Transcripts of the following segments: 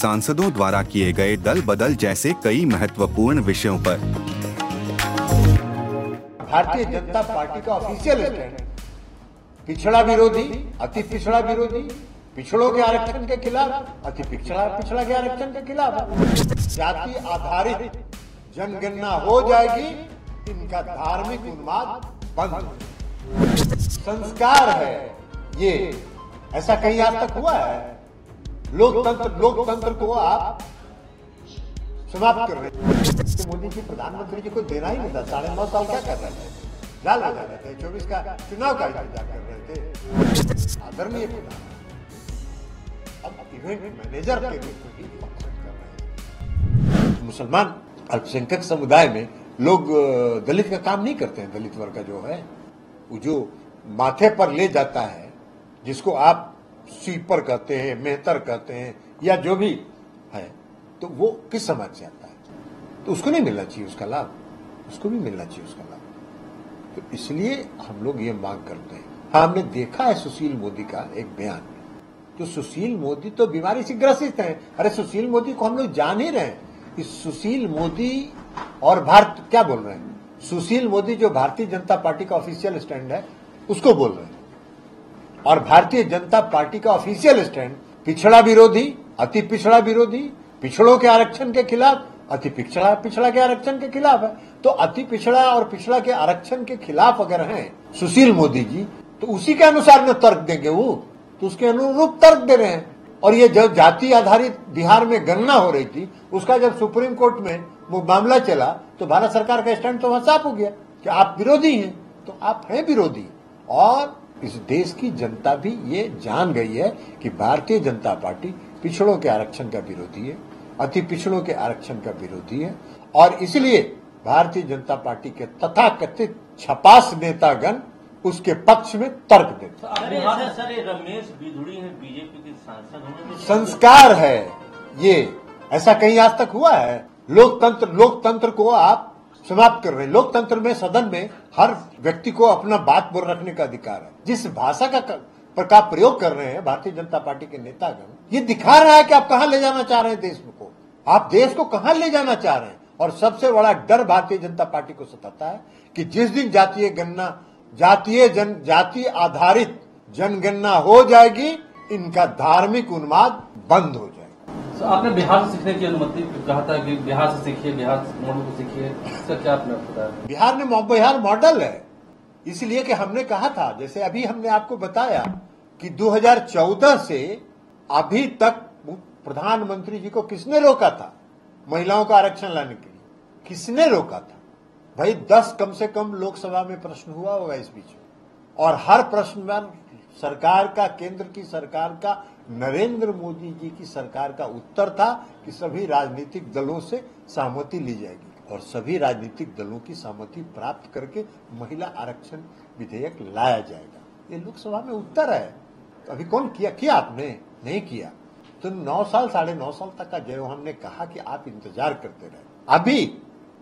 सांसदों द्वारा किए गए दल बदल जैसे कई महत्वपूर्ण विषयों पर। भारतीय जनता पार्टी का ऑफिशियल स्टैंड पिछड़ा विरोधी, अति पिछड़ा विरोधी, पिछड़ों के आरक्षण के खिलाफ, अति पिछड़ा पिछड़ा के आरक्षण के खिलाफ। जाति आधारित जनगणना हो जाएगी, इनका धार्मिक उन्माद बंद। संस्कार है ये, ऐसा कहीं आज तक हुआ है? लोकतंत्र को आप समाप्त कर रहे हैं। तो मोदी जी प्रधानमंत्री जी को देना ही नहीं था। 9.5 साल क्या कर रहे थे? लाल बजा रहे थे, 24 का चुनाव का इंतजार कर रहे थे। आदरणीय प्रधानमंत्री अब इवेंट मैनेजर के रूप में भी फंक्शन कर रहे हैं। मुसलमान अल्पसंख्यक समुदाय में लोग दलित का काम नहीं करते हैं। दलित वर्ग का जो है वो जो माथे पर ले जाता है, जिसको आप स्वीपर कहते हैं, मेहतर कहते हैं या जो भी है, तो वो किस समाज से आता है? तो उसको नहीं मिलना चाहिए उसका लाभ, उसको भी मिलना चाहिए उसका लाभ। तो इसलिए हम लोग ये मांग करते हैं। हाँ, हमने देखा है सुशील मोदी का एक बयान। तो सुशील मोदी तो बीमारी से ग्रसित हैं। अरे सुशील मोदी को हम लोग जान ही रहे हैं कि सुशील मोदी और भारत क्या बोल रहे हैं। सुशील मोदी जो भारतीय जनता पार्टी का ऑफिशियल स्टैंड है उसको बोल रहे हैं, और भारतीय जनता पार्टी का ऑफिशियल स्टैंड पिछड़ा विरोधी, अति पिछड़ा विरोधी, पिछड़ों के आरक्षण के खिलाफ, अति पिछड़ा पिछड़ा के आरक्षण के खिलाफ है। तो अति पिछड़ा और पिछड़ा के आरक्षण के खिलाफ अगर हैं सुशील मोदी जी, तो उसी के अनुसार में तर्क देंगे। वो तो उसके अनुरूप तर्क दे रहे हैं। और ये जब जाति आधारित बिहार में गणना हो रही थी, उसका जब सुप्रीम कोर्ट में वो मामला चला, तो भारत सरकार का स्टैंड तो वहां साफ हो गया कि आप विरोधी हैं। तो आप हैं विरोधी, और इस देश की जनता भी ये जान गई है कि भारतीय जनता पार्टी पिछड़ों के आरक्षण का विरोधी है, अति पिछड़ों के आरक्षण का विरोधी है। और इसलिए भारतीय जनता पार्टी के तथाकथित छपास नेतागण उसके पक्ष में तर्क देते हैं। सर, ये रमेश बिधुरी हैं, बीजेपी के सांसद। संस्कार है ये, ऐसा कहीं आज तक हुआ है? लोकतंत्र को आप समाप्त कर रहे हैं। लोकतंत्र में सदन में हर व्यक्ति को अपना बात बोल रखने का अधिकार है। जिस भाषा का प्रयोग कर रहे हैं भारतीय जनता पार्टी के नेतागण, ये दिखा रहा है कि आप कहाँ ले जाना चाह रहे हैं देश को, आप देश को कहाँ ले जाना चाह रहे हैं। और सबसे बड़ा डर भारतीय जनता पार्टी को सताता है कि जिस दिन जातीय गणना, जाति आधारित जनगणना हो जाएगी, इनका धार्मिक उन्माद बंद हो जाएगा। तो आपने बिहार से सीखने की अनुमति कहा था कि बिहार से सीखिए, बिहार मॉडल को सीखिए, इसका क्या आपने बताया? बिहार मॉडल है, इसलिए कि हमने कहा था, जैसे अभी हमने आपको बताया कि 2014 से अभी तक प्रधानमंत्री जी को किसने रोका था महिलाओं का आरक्षण लाने के लिए? किसने रोका था भाई? 10 कम से कम लोकसभा में प्रश्न हुआ होगा इस बीच, और हर प्रश्न में सरकार का, केंद्र की सरकार का, नरेंद्र मोदी जी की सरकार का उत्तर था कि सभी राजनीतिक दलों से सहमति ली जाएगी। और सभी राजनीतिक दलों की सहमति प्राप्त करके महिला आरक्षण विधेयक लाया जाएगा। ये लोकसभा में उत्तर है। तो अभी कौन किया? आपने नहीं किया। तो 9 साल, 9.5 साल तक का जो हमने कहा कि आप इंतजार करते रहे। अभी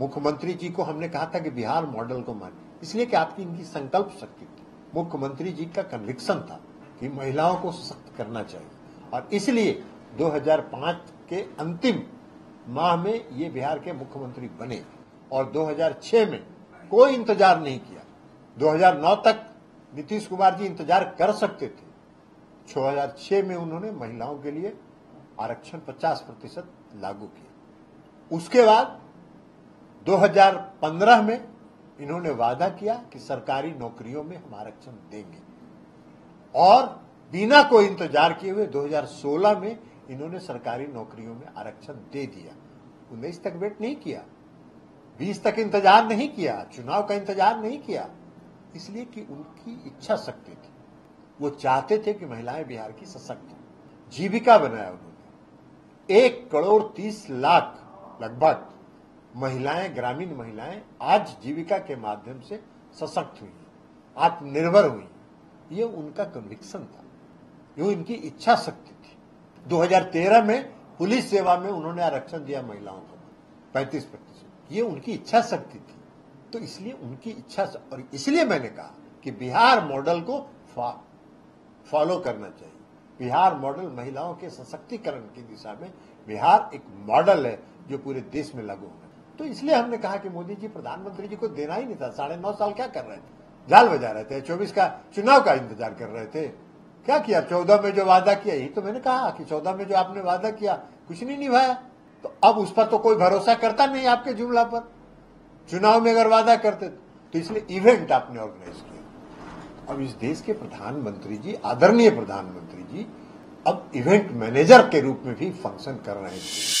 मुख्यमंत्री जी को हमने कहा था कि बिहार मॉडल को मानिए, इसलिए कि आपकी इनकी संकल्प शक्ति थी। मुख्यमंत्री जी का कन्विक्शन था कि महिलाओं को सशक्त करना चाहिए, और इसलिए 2005 के अंतिम माह में ये बिहार के मुख्यमंत्री बने, और 2006 में कोई इंतजार नहीं किया। 2009 तक नीतीश कुमार जी इंतजार कर सकते थे। 2006 में उन्होंने महिलाओं के लिए आरक्षण 50% लागू किया। उसके बाद 2015 में इन्होंने वादा किया कि सरकारी नौकरियों में हम आरक्षण देंगे, और बिना कोई इंतजार किए हुए 2016 में इन्होंने सरकारी नौकरियों में आरक्षण दे दिया। 19 तक वेट नहीं किया, 20 तक इंतजार नहीं किया, चुनाव का इंतजार नहीं किया, इसलिए कि उनकी इच्छा शक्ति थी। वो चाहते थे कि महिलाएं बिहार की सशक्त हों। जीविका बनाया उन्होंने। 1,30,00,000 लगभग महिलाएं, ग्रामीण महिलाएं आज जीविका के माध्यम से सशक्त हुई, आत्मनिर्भर हुई। ये उनका कन्विक्शन था, ये इनकी इच्छा शक्ति थी। 2013 में पुलिस सेवा में उन्होंने आरक्षण दिया महिलाओं को 35%। ये उनकी इच्छा शक्ति थी, तो इसलिए उनकी इच्छा, और इसलिए मैंने कहा कि बिहार मॉडल को फॉलो करना चाहिए। बिहार मॉडल महिलाओं के सशक्तिकरण की दिशा में बिहार एक मॉडल है जो पूरे देश में लागू होगा। तो इसलिए हमने कहा कि मोदी जी प्रधानमंत्री जी को देना ही नहीं था। 9.5 साल क्या कर रहे थे? जाल बजा रहे थे। 24 का चुनाव का इंतजार कर रहे थे। क्या किया? 14 में जो वादा किया, यही तो मैंने कहा कि 14 में जो आपने वादा किया कुछ नहीं निभाया, तो अब उस पर तो कोई भरोसा करता नहीं आपके जुमला पर। चुनाव में अगर वादा करते तो इसलिए इवेंट आपने ऑर्गेनाइज किया। अब इस देश के प्रधानमंत्री जी, आदरणीय प्रधानमंत्री जी, अब इवेंट मैनेजर के रूप में भी फंक्शन कर रहे थे।